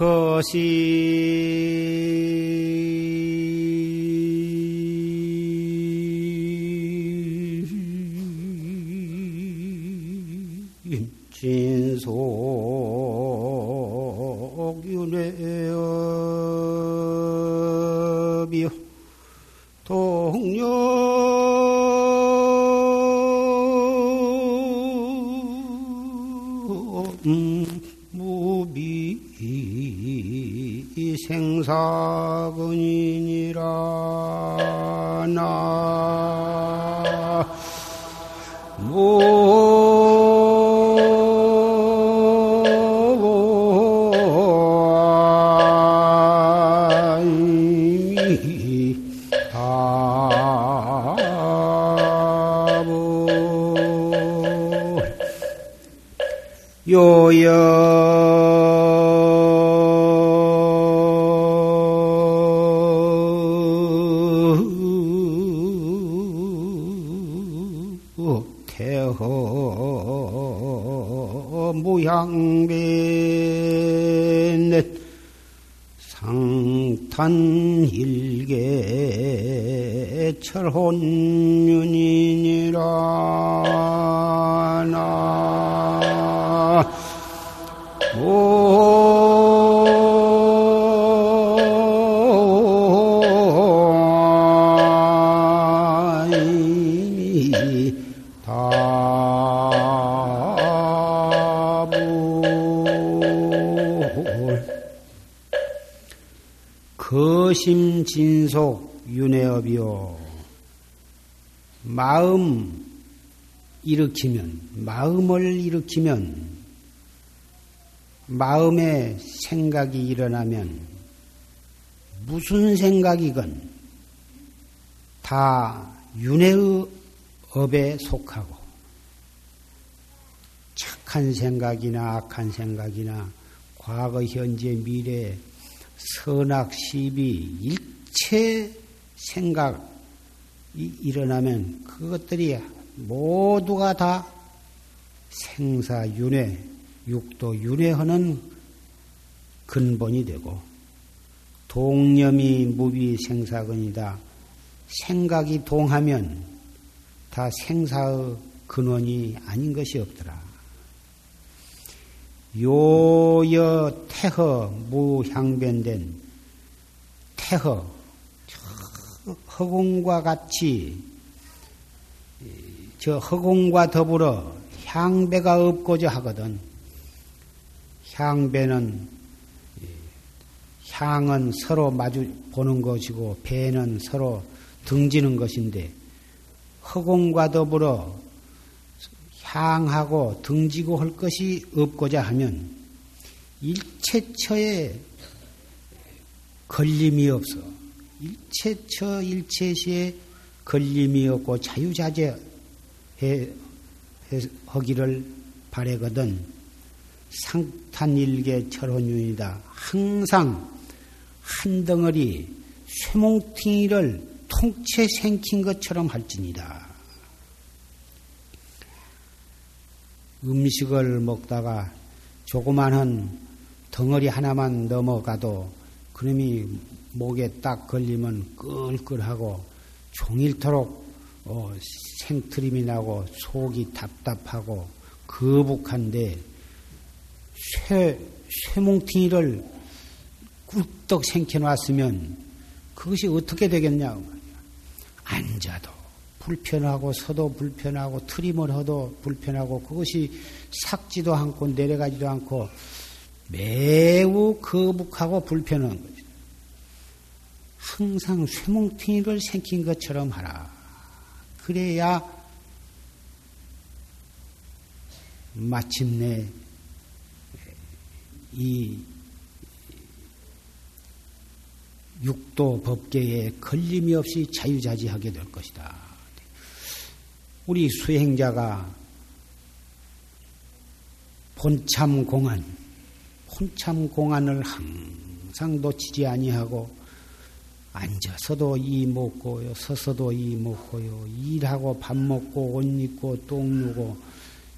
진속유래업이요 동료무비생사근이니라 나무 태허 무향비넷 상탄일계 철혼윤이니라 나 거심진속 윤회업이요. 마음을 일으키면 마음에 생각이 일어나면 무슨 생각이건 다 윤회의 업에 속하고 착한 생각이나 악한 생각이나 과거, 현재, 미래 선악, 시비, 일체 생각이 일어나면 그것들이 모두가 다 생사, 윤회, 육도, 윤회하는 근본이 되고 동념이 무비 생사근이다. 생각이 동하면 다 생사의 근원이 아닌 것이 없더라. 요여 태허 무향변된 태허 허공과 같이 저 허공과 더불어 향배가 없고자 하거든. 향은 서로 마주 보는 것이고 배는 서로 등지는 것인데 허공과 더불어 향하고 등지고 할 것이 없고자 하면 일체처에 걸림이 없어. 일체처 일체시에 걸림이 없고 자유자재 하기를 바래거든. 상탄일계 철혼윤이다. 항상 한 덩어리 쇠몽퉁이를 통째 생긴 것처럼 할지니다. 음식을 먹다가 조그마한 덩어리 하나만 넘어가도 그놈이 목에 딱 걸리면 끌끌하고 종일토록 생트림이 나고 속이 답답하고 거북한데 쇠몽퉁이를 꿀떡 생겨놨으면 그것이 어떻게 되겠냐고 말이야. 앉아도 불편하고 서도 불편하고 트림을 해도 불편하고 그것이 삭지도 않고 내려가지도 않고 매우 거북하고 불편한 거지. 항상 쇠몽퉁이를 생긴 것처럼 하라. 그래야 마침내 이 육도 법계에 걸림이 없이 자유자재하게 될 것이다. 우리 수행자가 본참공안을 항상 놓치지 아니하고 앉아서도 이 먹고요, 서서도 이 먹고요, 일하고 밥 먹고 옷 입고 똥 누고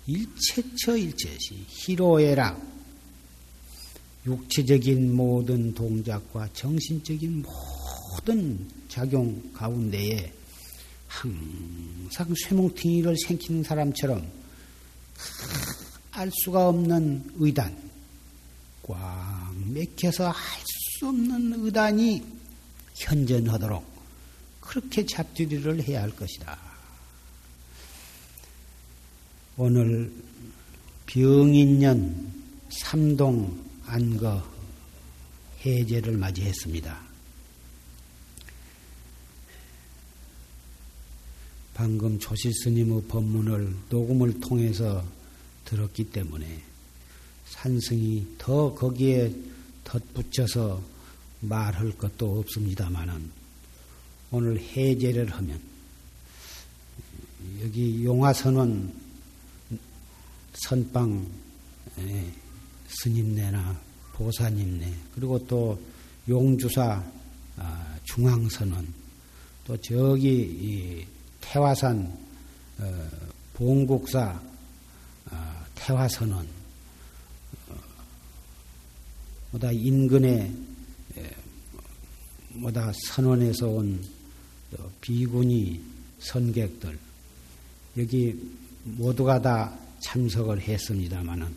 일체처 일체시 희로애락 육체적인 모든 동작과 정신적인 모든 작용 가운데에 항상 쇠몽퉁이를 생기는 사람처럼 알 수가 없는 의단, 꽉 맥혀서 알 수 없는 의단이 현전하도록 그렇게 잡두리를 해야 할 것이다. 오늘 병인년 삼동 안거 해제를 맞이했습니다. 방금 조실스님의 법문을 녹음을 통해서 들었기 때문에 산승이 더 거기에 덧붙여서 말할 것도 없습니다마는 오늘 해제를 하면 여기 용화선원 선방 스님네나 보사님네 그리고 또 용주사 중앙선원 또 저기 태화산 봉국사 태화선원 뭐다 인근에 뭐다 선원에서 온 비구니 선객들 여기 모두가 다 참석을 했습니다마는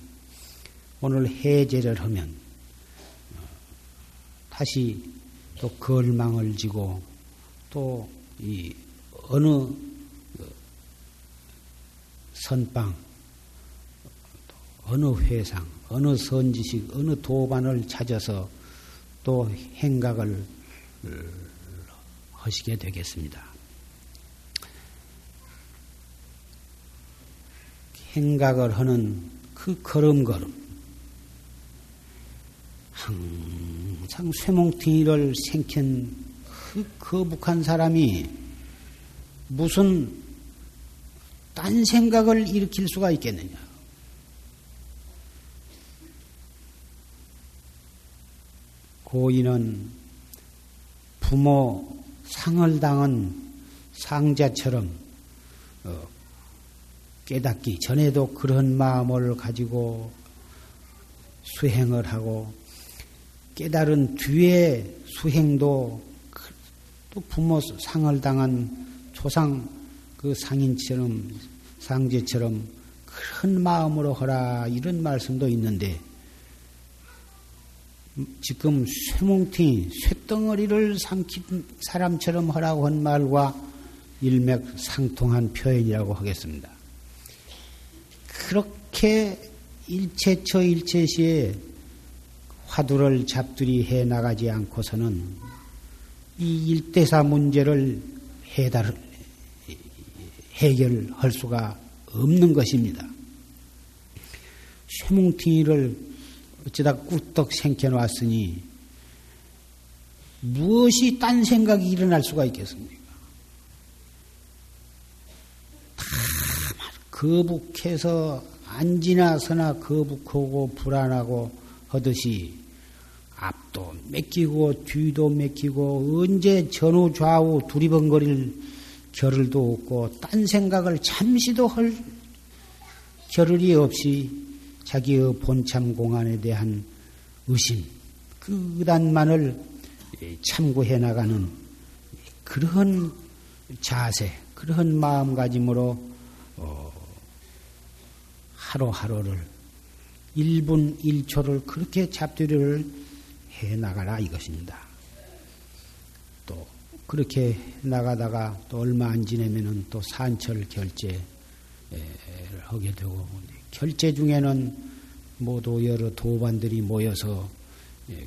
오늘 해제를 하면 다시 또 걸망을 지고 또 이 어느 선방, 어느 회상, 어느 선지식, 어느 도반을 찾아서 또 행각을 하시게 되겠습니다. 행각을 하는 그 걸음걸음 항상 쇠몽퉁이를 생긴 그 거북한 사람이 무슨 딴 생각을 일으킬 수가 있겠느냐. 고인은 부모 상을 당한 상자처럼 깨닫기 전에도 그런 마음을 가지고 수행을 하고 깨달은 뒤에 수행도 또 부모 상을 당한 조상 그 상인처럼 상제처럼 큰 마음으로 하라 이런 말씀도 있는데 지금 쇠몽퉁이 쇳덩어리를 삼킨 사람처럼 하라고 한 말과 일맥상통한 표현이라고 하겠습니다. 그렇게 일체처 일체시에 화두를 잡두리해 나가지 않고서는 이 일대사 문제를 해결할 수가 없는 것입니다. 쇠몽퉁이를 어쩌다 꿀떡 생겨놨으니 무엇이 딴 생각이 일어날 수가 있겠습니까? 다 거북해서 안 지나서나 거북하고 불안하고 하듯이 앞도 맥히고 뒤도 맥히고 언제 전후 좌우 두리번거릴 겨를도 없고 딴 생각을 잠시도 할 겨를이 없이 자기의 본참 공안에 대한 의심, 그 의단만을 참고해 나가는 그러한 자세, 그러한 마음가짐으로 하루하루를 1분 1초를 그렇게 잡두리를 해 나가라 이것입니다. 또 그렇게 나가다가 또 얼마 안 지내면은 또 산철 결제를 하게 되고 결제 중에는 모두 여러 도반들이 모여서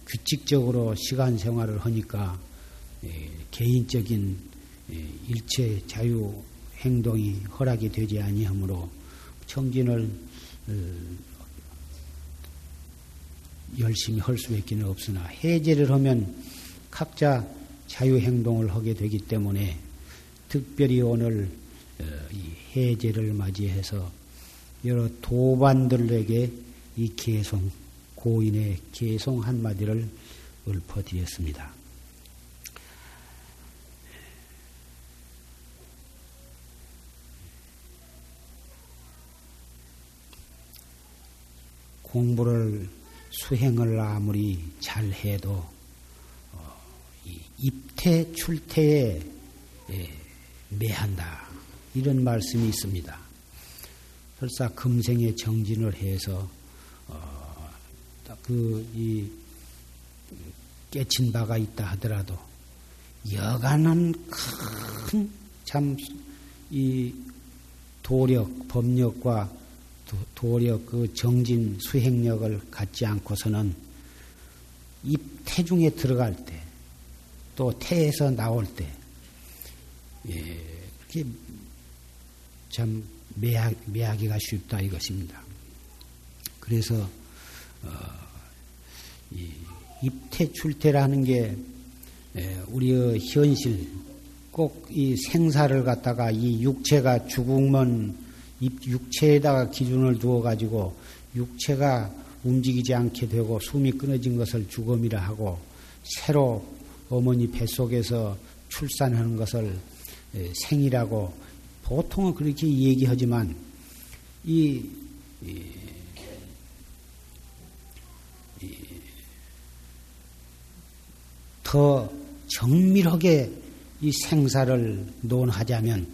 규칙적으로 시간 생활을 하니까 개인적인 일체 자유 행동이 허락이 되지 아니하므로 청진을 열심히 할 수 있기는 없으나 해제를 하면 각자 자유행동을 하게 되기 때문에 특별히 오늘 이 해제를 맞이해서 여러 도반들에게 이 개송, 고인의 개송 한마디를 읊어드렸습니다. 공부를 수행을 아무리 잘 해도 입퇴 출퇴에 매한다. 이런 말씀이 있습니다. 설사 금생에 정진을 해서 깨친 바가 있다 하더라도 여간한 큰 참 이 도력, 법력과 도력, 그 정진 수행력을 갖지 않고서는 입태 중에 들어갈 때, 또 태에서 나올 때, 그게 참 매하기가 쉽다 이것입니다. 그래서 이 입태 출태라는 게 우리의 현실, 꼭 이 생사를 갖다가 이 육체가 죽으면 육체에다가 기준을 두어가지고 육체가 움직이지 않게 되고 숨이 끊어진 것을 죽음이라 하고, 새로 어머니 뱃속에서 출산하는 것을 생이라고 보통은 그렇게 얘기하지만, 더 정밀하게 이 생사를 논하자면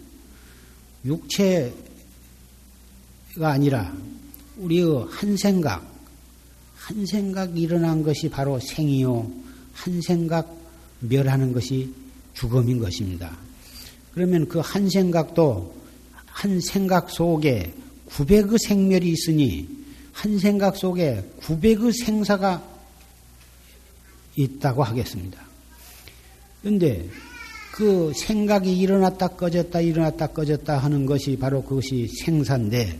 육체가 아니라 우리의 한 생각 일어난 것이 바로 생이요, 한 생각 멸하는 것이 죽음인 것입니다. 그러면 그 한 생각도, 한 생각 속에 900의 생멸이 있으니 한 생각 속에 900의 생사가 있다고 하겠습니다. 그런데 그 생각이 일어났다 꺼졌다 일어났다 꺼졌다 하는 것이 바로 그것이 생사인데,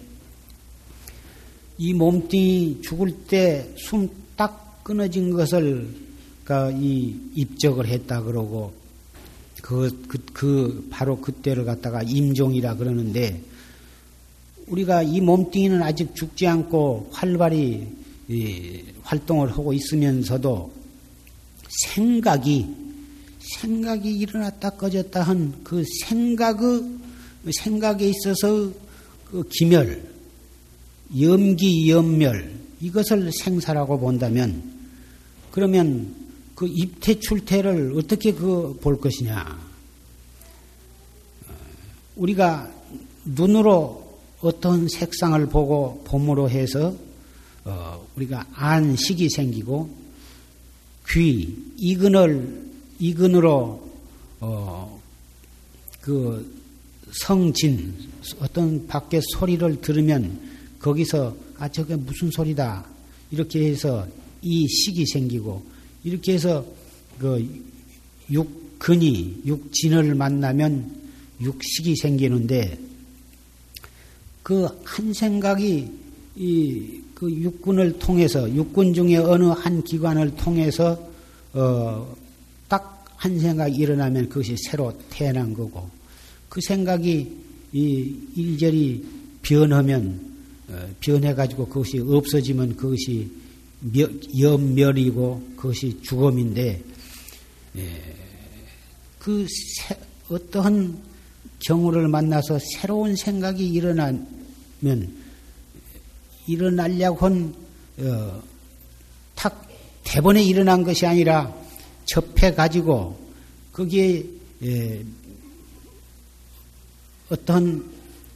이 몸뚱이 죽을 때 숨 딱 끊어진 것을 이 입적을 했다 그러고, 바로 그때를 갖다가 임종이라 그러는데, 우리가 이 몸뚱이는 아직 죽지 않고 활발히 활동을 하고 있으면서도 생각이 일어났다 꺼졌다 한 그 생각에 있어서 그 기멸, 염기, 염멸, 이것을 생사라고 본다면, 그러면 그 입퇴 출퇴를 어떻게 볼 것이냐? 우리가 눈으로 어떤 색상을 보고 봄으로 해서 우리가 안식이 생기고, 이근으로 그 성진, 어떤 밖에 소리를 들으면 거기서 저게 무슨 소리다 이렇게 해서 이 식이 생기고, 이렇게 해서 그 육진을 만나면 육식이 생기는데, 그 한 생각이 그 육군을 통해서, 육군 중에 어느 한 기관을 통해서 딱 한 생각이 일어나면 그것이 새로 태어난 거고, 그 생각이 일절이 변하면 변해가지고 그것이 없어지면 그것이 염멸이고 그것이 죽음인데, 그 어떠한 경우를 만나서 새로운 생각이 일어나려고 한, 탁, 대번에 일어난 것이 아니라 접해가지고, 거기에, 어떤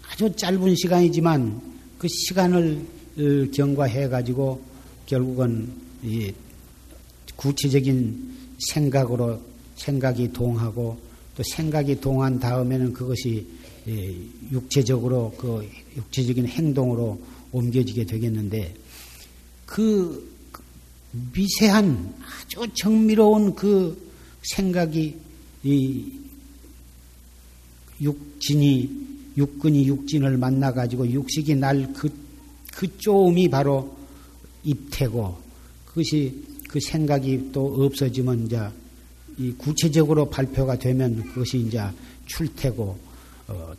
아주 짧은 시간이지만, 그 시간을 경과해가지고, 결국은, 구체적인 생각이 동하고, 또 생각이 동한 다음에는 그것이, 육체적으로, 육체적인 행동으로 옮겨지게 되겠는데, 그 미세한 아주 정밀한 그 생각이 육근이 육진을 만나 가지고 육식이 날 그 쪼음이 바로 입태고, 그것이 그 생각이 또 없어지면 이제 이 구체적으로 발표가 되면 그것이 이제 출태고,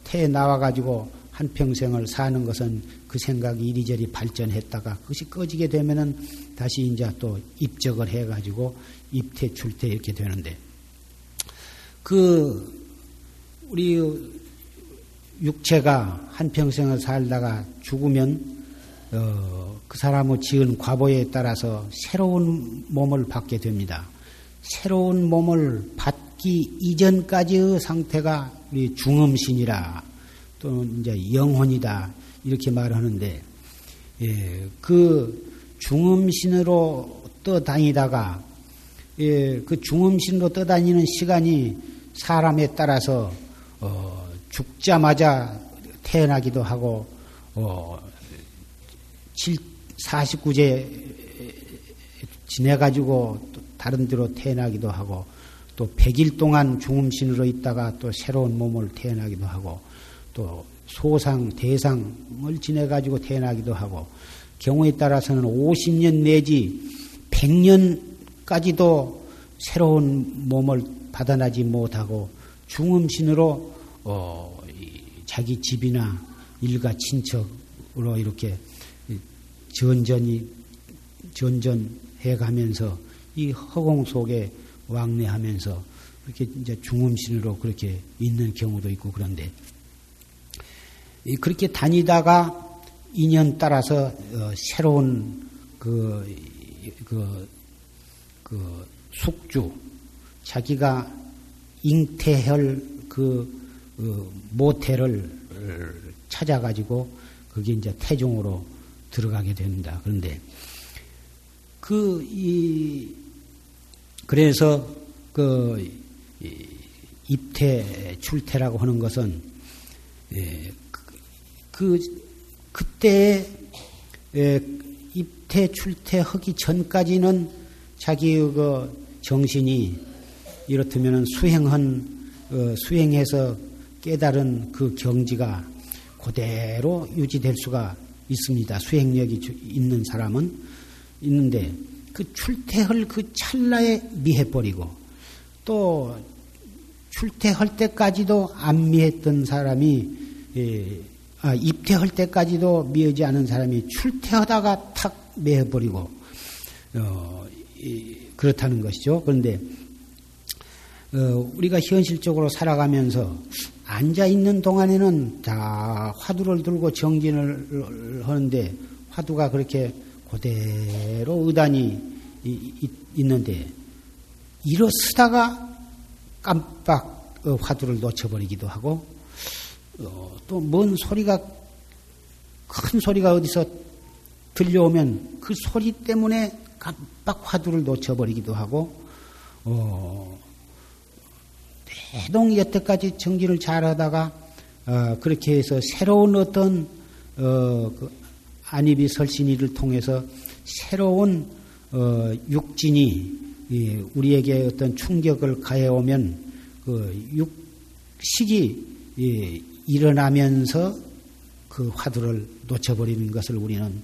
태에 나와 가지고 한평생을 사는 것은 그 생각이 이리저리 발전했다가 그것이 꺼지게 되면은 다시 이제 또 입적을 해가지고 입퇴 출퇴 이렇게 되는데, 우리 육체가 한평생을 살다가 죽으면 그 사람의 지은 과보에 따라서 새로운 몸을 받게 됩니다. 새로운 몸을 받기 이전까지의 상태가 우리 중음신이라 또는 이제 영혼이다 이렇게 말하는데, 예, 그 중음신으로 떠다니다가, 예, 그 중음신으로 떠다니는 시간이 사람에 따라서 죽자마자 태어나기도 하고 49제 지내가지고 또 다른 데로 태어나기도 하고, 또 100일 동안 중음신으로 있다가 또 새로운 몸을 태어나기도 하고, 또 소상, 대상을 지내가지고 태어나기도 하고, 경우에 따라서는 50년 내지 100년까지도 새로운 몸을 받아나지 못하고 중음신으로 자기 집이나 일가 친척으로 이렇게 전전해 가면서 이 허공 속에 왕래하면서 이렇게 이제 중음신으로 그렇게 있는 경우도 있고, 그런데 그렇게 다니다가 인연 따라서 새로운 그 숙주, 자기가 잉태할 그 모태를 찾아가지고 그게 이제 태중으로 들어가게 됩니다. 그런데 그래서 그 입태 출태라고 하는 것은 그때 입태 출태하기 전까지는 자기의 그 정신이 이렇다면은 수행해서 깨달은 그 경지가 그대로 유지될 수가 있습니다. 수행력이 있는 사람은 있는데, 그 출퇴할 그 찰나에 미해버리고, 또 출퇴할 때까지도 안 미했던 사람이, 입퇴할 때까지도 미하지 않은 사람이 출퇴하다가 탁 미해버리고, 그렇다는 것이죠. 그런데 우리가 현실적으로 살아가면서 앉아있는 동안에는 다 화두를 들고 정진을 하는데 화두가 그렇게 그대로 의단이 있는데, 일어서다가 깜빡 화두를 놓쳐버리기도 하고, 또 뭔 소리가, 큰 소리가 어디서 들려오면 그 소리 때문에 깜빡 화두를 놓쳐버리기도 하고, 대동 여태까지 정진을 잘하다가 그렇게 해서 새로운 어떤 그 안이비 설신이를 통해서 새로운 육진이 우리에게 어떤 충격을 가해오면 그 육식이 일어나면서 그 화두를 놓쳐버리는 것을 우리는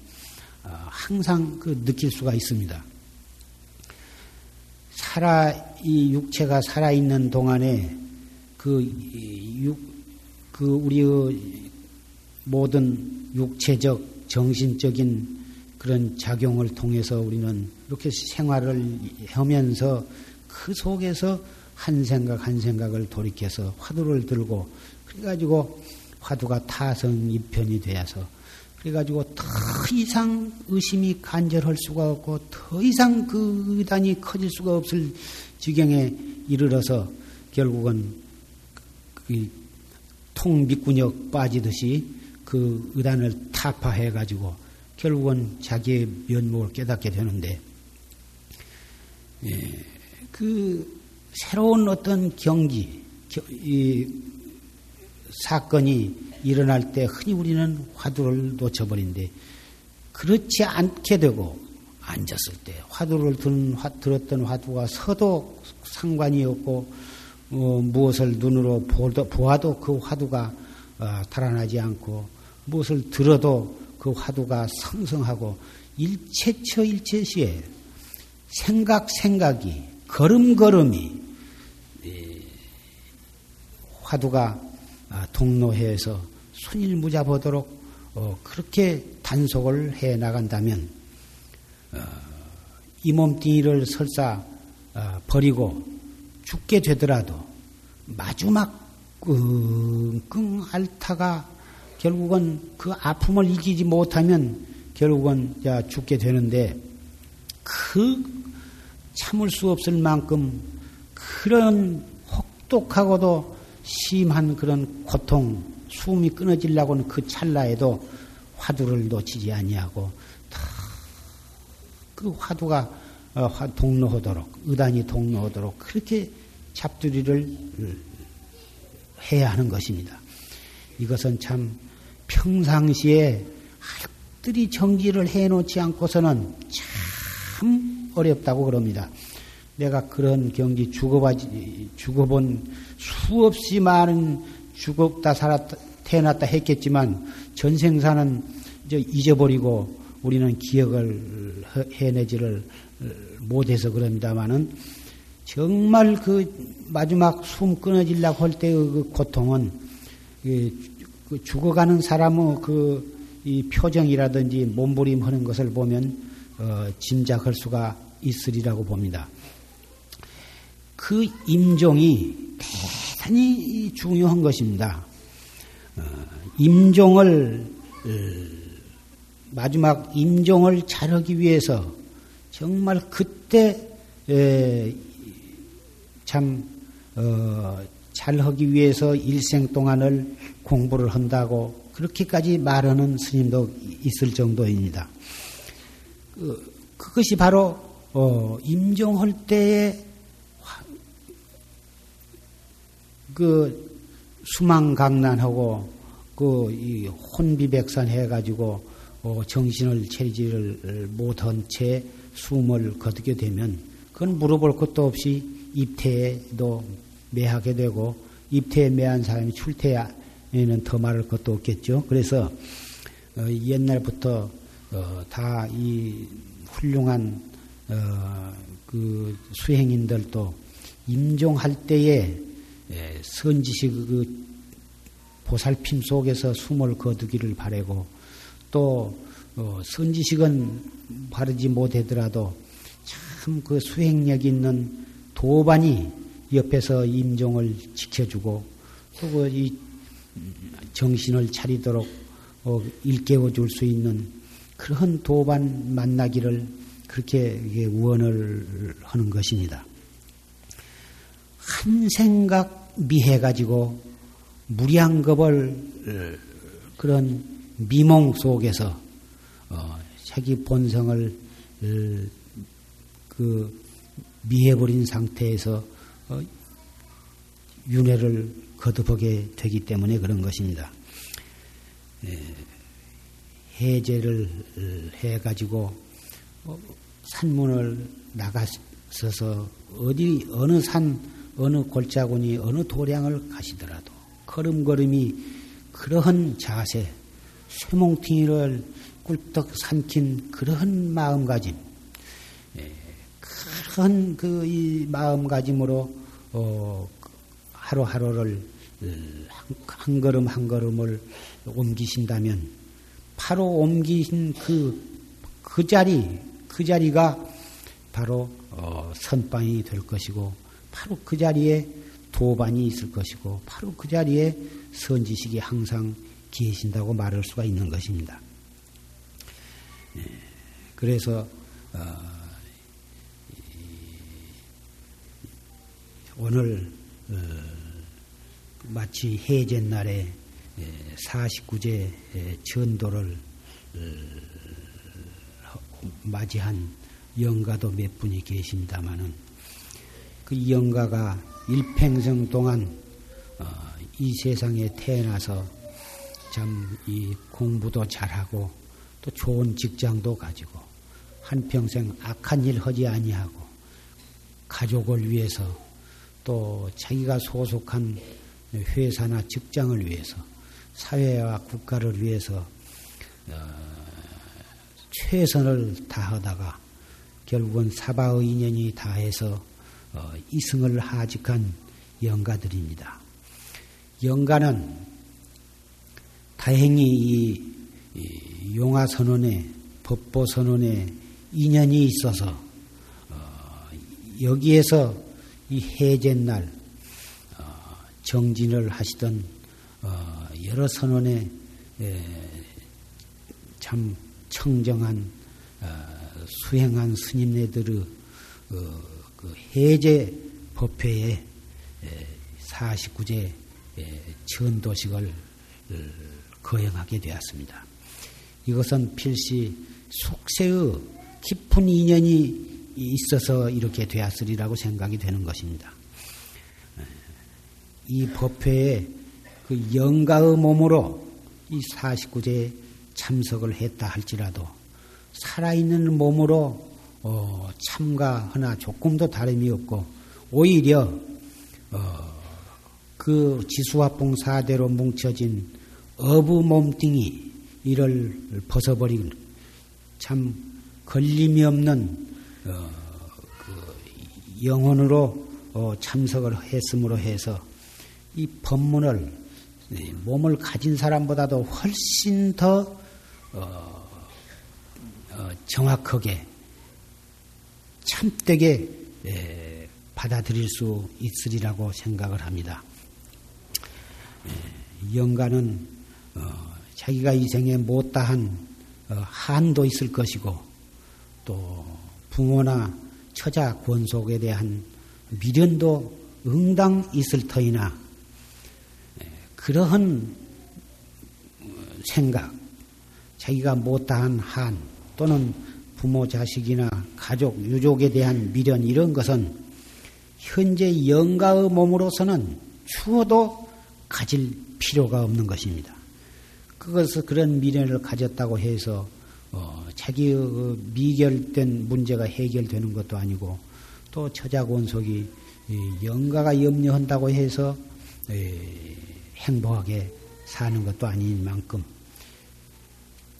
항상 그 느낄 수가 있습니다. 이 육체가 살아있는 동안에 그 우리의 모든 육체적, 정신적인 그런 작용을 통해서 우리는 이렇게 생활을 하면서 그 속에서 한 생각 한 생각을 돌이켜서 화두를 들고, 그래가지고 화두가 타성입편이 되어서 그래가지고 더 이상 의심이 간절할 수가 없고 더 이상 그 의단이 커질 수가 없을 지경에 이르러서 결국은 통밑구녕 빠지듯이 그 의단을 타파해가지고 결국은 자기의 면목을 깨닫게 되는데, 그 새로운 어떤 경기, 사건이 일어날 때 흔히 우리는 화두를 놓쳐버린데, 그렇지 않게 되고 앉았을 때 화두를 들었던 화두가 서도 상관이 없고 무엇을 눈으로 보아도 그 화두가 달아나지 않고, 무엇을 들어도 그 화두가 성성하고, 일체처 일체시에 생각이 걸음걸음이 화두가 동로해서 순일무잡하도록 그렇게 단속을 해 나간다면, 이 몸뚱이를 설사 버리고 죽게 되더라도 마지막 끙끙 앓다가 결국은 그 아픔을 이기지 못하면 결국은 죽게 되는데 그 참을 수 없을 만큼 그런 혹독하고도 심한 그런 고통, 숨이 끊어지려고는 그 찰나에도 화두를 놓치지 아니하고 다 그 화두가 동로하도록, 의단이 동로하도록 그렇게 잡두리를 해야 하는 것입니다. 이것은 참 평상시에 알뜰히 정지를 해놓지 않고서는 참 어렵다고 그럽니다. 내가 그런 경지 죽어본 수없이 많은 죽었다 살았다 태어났다 했겠지만 전생사는 잊어버리고 우리는 기억을 해내지를 못해서 그럽니다마는 정말 그 마지막 숨 끊어지려고 할 때의 그 고통은 죽어가는 사람의 그 이 표정이라든지 몸부림하는 것을 보면 짐작할 수가 있으리라고 봅니다. 그 임종이 대단히 중요한 것입니다. 임종을 마지막 임종을 자르기 위해서 정말 그때 참 잘하기 위해서 일생 동안을 공부를 한다고 그렇게까지 말하는 스님도 있을 정도입니다. 그것이 바로 임종할 때의 그 수망강난하고 그 이 혼비백산 해가지고 정신을 차리지를 못한 채 숨을 거두게 되면 그건 물어볼 것도 없이 입퇴에도 매하게 되고 입퇴에 매한 사람이 출퇴에는 더 말할 것도 없겠죠. 그래서 옛날부터 다 이 훌륭한 그 수행인들도 임종할 때에 선지식 그 보살핌 속에서 숨을 거두기를 바라고 또 선지식은 바르지 못하더라도 참 그 수행력 있는 도반이 옆에서 임종을 지켜주고 또 그 이 정신을 차리도록 일깨워 줄 수 있는 그런 도반 만나기를 그렇게 우언을 하는 것입니다. 한 생각 미해 가지고 무량겁을 그런 미몽 속에서 자기 본성을 그 미해버린 상태에서 윤회를 거듭하게 되기 때문에 그런 것입니다. 해제를 해가지고 산문을 나가셔서 어디 어느 산 어느 골짜구니 어느 도량을 가시더라도 걸음걸음이 그러한 자세 쇠몽퉁이를 꿀떡 삼킨 그러한 마음가짐 큰 그 이 마음가짐으로 하루하루를 한 걸음 한 걸음을 옮기신다면 바로 옮기신 그 자리 그 자리가 바로 선방이 될 것이고 바로 그 자리에 도반이 있을 것이고 바로 그 자리에 선지식이 항상 계신다고 말할 수가 있는 것입니다. 그래서 오늘 마치 해제날에 49제 전도를 맞이한 영가도 몇 분이 계신다마는 그 영가가 일평생 동안 이 세상에 태어나서 참 이 공부도 잘하고 또 좋은 직장도 가지고 한평생 악한 일 하지 아니하고 가족을 위해서 또 자기가 소속한 회사나 직장을 위해서 사회와 국가를 위해서 최선을 다하다가 결국은 사바의 인연이 다해서 이승을 하직한 영가들입니다. 영가는 다행히 이 용화선언에 법보선언에 인연이 있어서 여기에서 이 해제날 정진을 하시던 여러 선원에 참 청정한 수행한 스님네들의 그 해제 법회에 49제 전도식을 거행하게 되었습니다. 이것은 필시 속세의 깊은 인연이 있어서 이렇게 되었으리라고 생각이 되는 것입니다. 이 법회에 그 영가의 몸으로 이 49제에 참석을 했다 할지라도 살아있는 몸으로 참가하나 조금도 다름이 없고 오히려 그 지수화풍 4대로 뭉쳐진 어부 몸뚱이 이를 벗어버린 참 걸림이 없는 그 영혼으로 참석을 했음으로 해서 이 법문을 몸을 가진 사람보다도 훨씬 더 정확하게 참되게 받아들일 수 있으리라고 생각을 합니다. 영가는 자기가 이생에 못다한 한도 있을 것이고 또 부모나 처자 권속에 대한 미련도 응당 있을 터이나 그러한 생각, 자기가 못다한 한 또는 부모, 자식이나 가족, 유족에 대한 미련 이런 것은 현재 영가의 몸으로서는 추워도 가질 필요가 없는 것입니다. 그것을 그런 미련을 가졌다고 해서 자기의 미결된 문제가 해결되는 것도 아니고 또 처자 권속이 영가가 염려한다고 해서 행복하게 사는 것도 아닌 만큼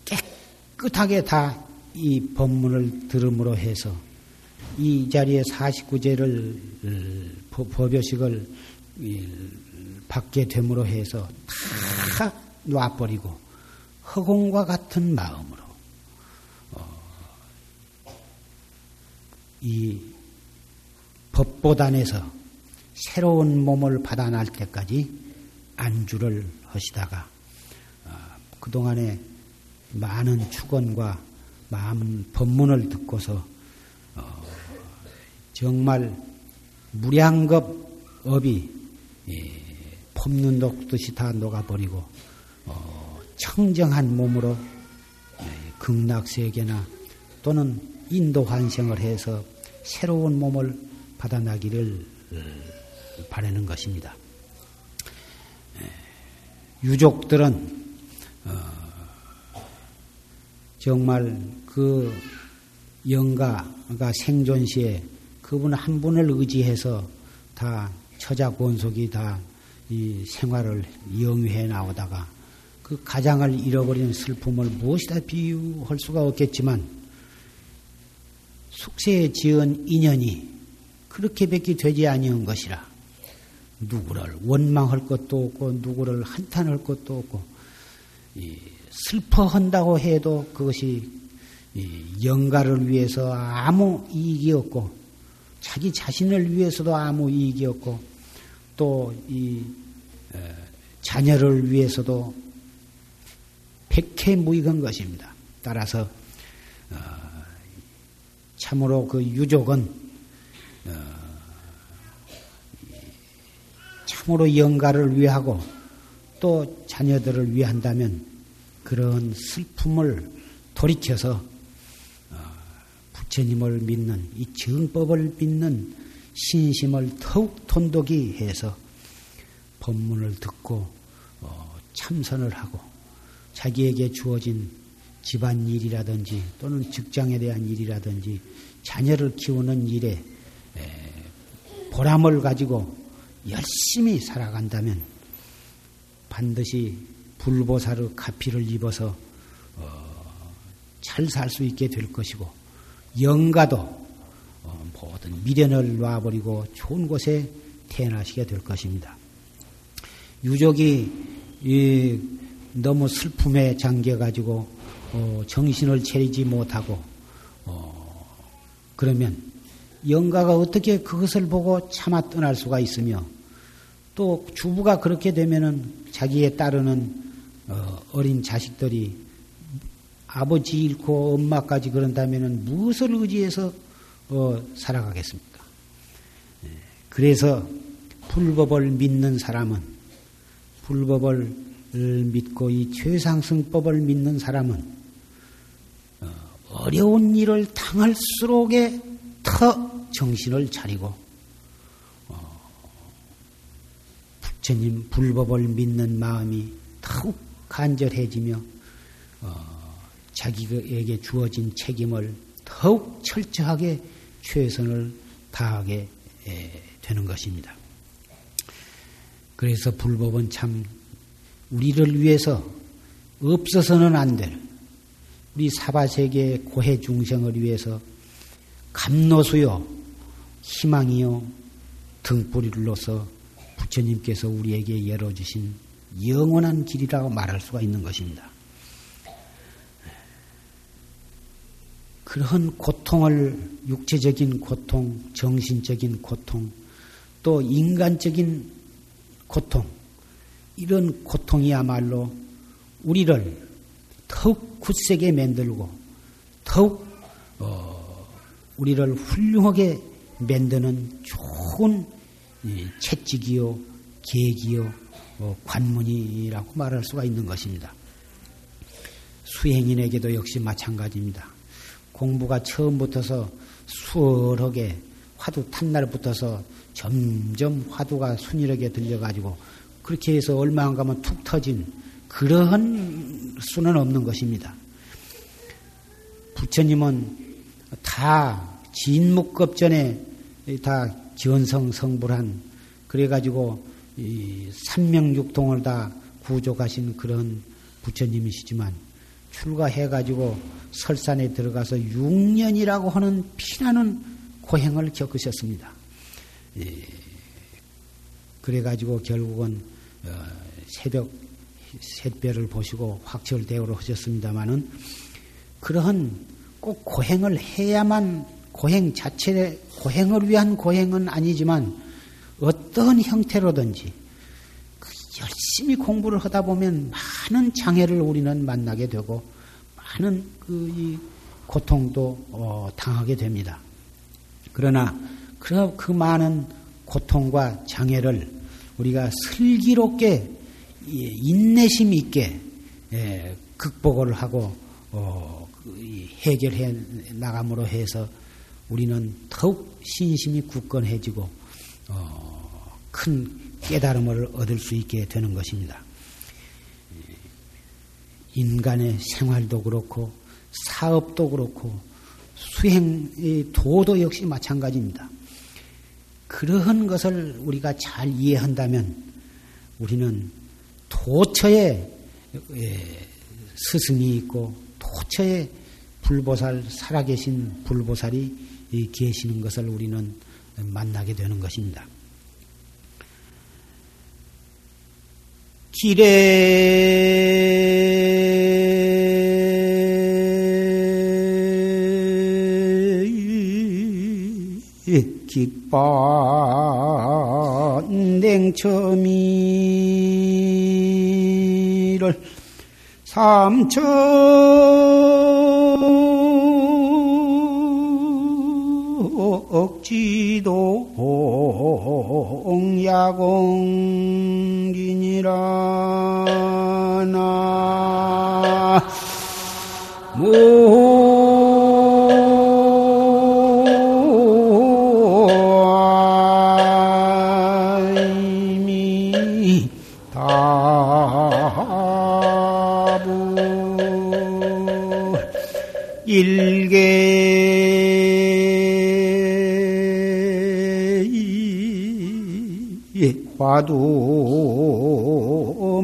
깨끗하게 다 이 법문을 들음으로 해서 이 자리에 49제를 법요식을 받게 됨으로 해서 다 놔버리고 허공과 같은 마음으로 이 법보단에서 새로운 몸을 받아날 때까지 안주를 하시다가 그동안에 많은 축원과 많은 법문을 듣고서 정말 무량겁 업이 폼눈 녹듯이 다 녹아버리고 청정한 몸으로 극락세계나 또는 인도 환생을 해서 새로운 몸을 받아나기를 바라는 것입니다. 유족들은 정말 그 영가가 생존 시에 그분 한 분을 의지해서 다 처자 권속이 다 이 생활을 영위해 나오다가 그 가장을 잃어버린 슬픔을 무엇이다 비유할 수가 없겠지만 숙세에 지은 인연이 그렇게밖에 되지 아니한 것이라 누구를 원망할 것도 없고 누구를 한탄할 것도 없고 슬퍼한다고 해도 그것이 영가를 위해서 아무 이익이 없고 자기 자신을 위해서도 아무 이익이 없고 또 이 자녀를 위해서도 백해무익한 것입니다. 따라서 참으로 그 유족은 참으로 영가를 위하고 또 자녀들을 위한다면 그런 슬픔을 돌이켜서 부처님을 믿는 이 정법을 믿는 신심을 더욱 돈독히 해서 법문을 듣고 참선을 하고 자기에게 주어진 집안일이라든지 또는 직장에 대한 일이라든지 자녀를 키우는 일에 보람을 가지고 열심히 살아간다면 반드시 불보살의 가피를 입어서 잘 살 수 있게 될 것이고 영가도 모든 미련을 놔버리고 좋은 곳에 태어나시게 될 것입니다. 유족이 너무 슬픔에 잠겨가지고 정신을 차리지 못하고 그러면 영가가 어떻게 그것을 보고 차마 떠날 수가 있으며 또 주부가 그렇게 되면은 자기에 따르는 어린 자식들이 아버지 잃고 엄마까지 그런다면 무엇을 의지해서 살아가겠습니까? 그래서 불법을 믿는 사람은, 불법을 믿고 이 최상승법을 믿는 사람은 어려운 일을 당할수록에 더 정신을 차리고, 부처님 불법을 믿는 마음이 더욱 간절해지며 자기에게 주어진 책임을 더욱 철저하게 최선을 다하게 되는 것입니다. 그래서 불법은 참 우리를 위해서 없어서는 안 될, 우리 사바세계 고해 중생을 위해서 감로수요, 희망이요, 등불로서 부처님께서 우리에게 열어주신 영원한 길이라고 말할 수가 있는 것입니다. 그런 고통을, 육체적인 고통, 정신적인 고통, 또 인간적인 고통, 이런 고통이야말로 우리를 더욱 굳세게 만들고 더욱 우리를 훌륭하게 만드는 좋은 채찍이요, 계기요, 관문이라고 말할 수가 있는 것입니다. 수행인에게도 역시 마찬가지입니다. 공부가 처음부터서 수월하게 화두 탄날부터서 점점 화두가 순이하게 들려가지고 그렇게 해서 얼마 안 가면 툭 터진 그러한 수는 없는 것입니다. 부처님은 다 진묵겁전에 다 견성성불한, 그래가지고 이 삼명육통을 다 구족하신 그런 부처님이시지만 출가해가지고 설산에 들어가서 6년이라고 하는 피나는 고행을 겪으셨습니다. 그래가지고 결국은 새벽 샛별을 보시고 확철대오를 하셨습니다마는, 그러한 꼭 고행을 해야만, 고행 자체의 고행을 위한 고행은 아니지만 어떤 형태로든지 열심히 공부를 하다 보면 많은 장애를 우리는 만나게 되고 많은 이 고통도 당하게 됩니다. 그러나 그 많은 고통과 장애를 우리가 슬기롭게 인내심 있게 극복을 하고 해결해 나감으로 해서 우리는 더욱 신심이 굳건해지고 큰 깨달음을 얻을 수 있게 되는 것입니다. 인간의 생활도 그렇고 사업도 그렇고 수행의 도도 역시 마찬가지입니다. 그러한 것을 우리가 잘 이해한다면 우리는 도처에 스승이 있고 도처에 불보살, 살아계신 불보살이 계시는 것을 우리는 만나게 되는 것입니다. 길에 기빤 냉처미를 삼천 억지동 야공기니라나 모아미타불 일개 화두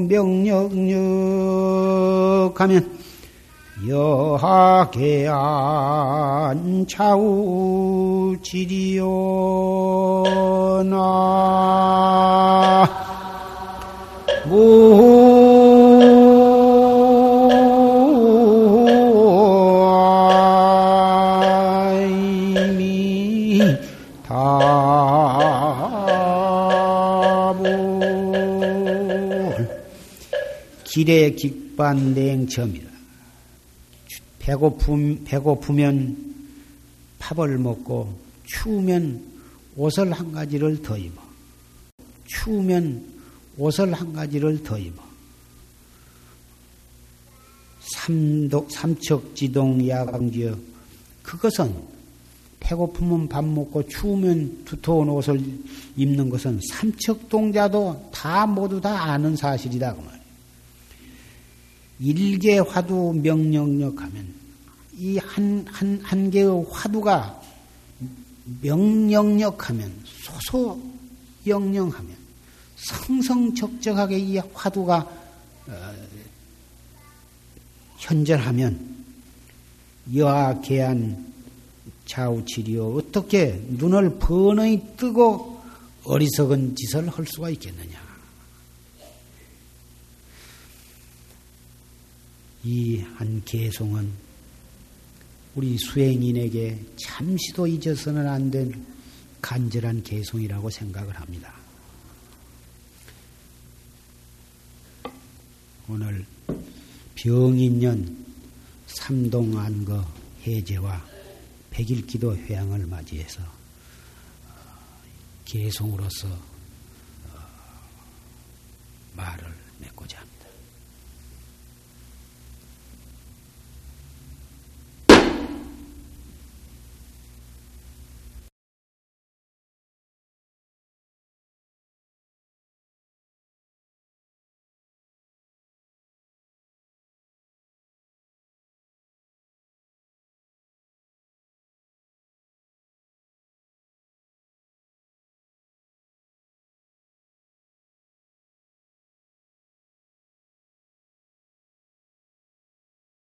명력력하면 여하계안 차우지리오나 길에 기빤 냉첨이라. 배고프면 밥을 먹고 추우면 옷을 한 가지를 더 입어. 삼척지동 야광지역, 그것은 배고프면 밥 먹고 추우면 두터운 옷을 입는 것은 삼척동자도 다 모두 다 아는 사실이다 그 말이에요. 일개 화두 명령력 하면 이 한 개의 화두가 명령력 하면 소소영영 하면 성성적적하게 이 화두가 현절하면 여하계한 좌우치리요 어떻게 눈을 번번이 뜨고 어리석은 짓을 할 수가 있겠느냐. 이 한 개송은 우리 수행인에게 잠시도 잊어서는 안 된 간절한 개송이라고 생각을 합니다. 오늘 병인년 삼동안거 해제와 백일기도 회향을 맞이해서 개송으로서 말을 맺고자 합니다.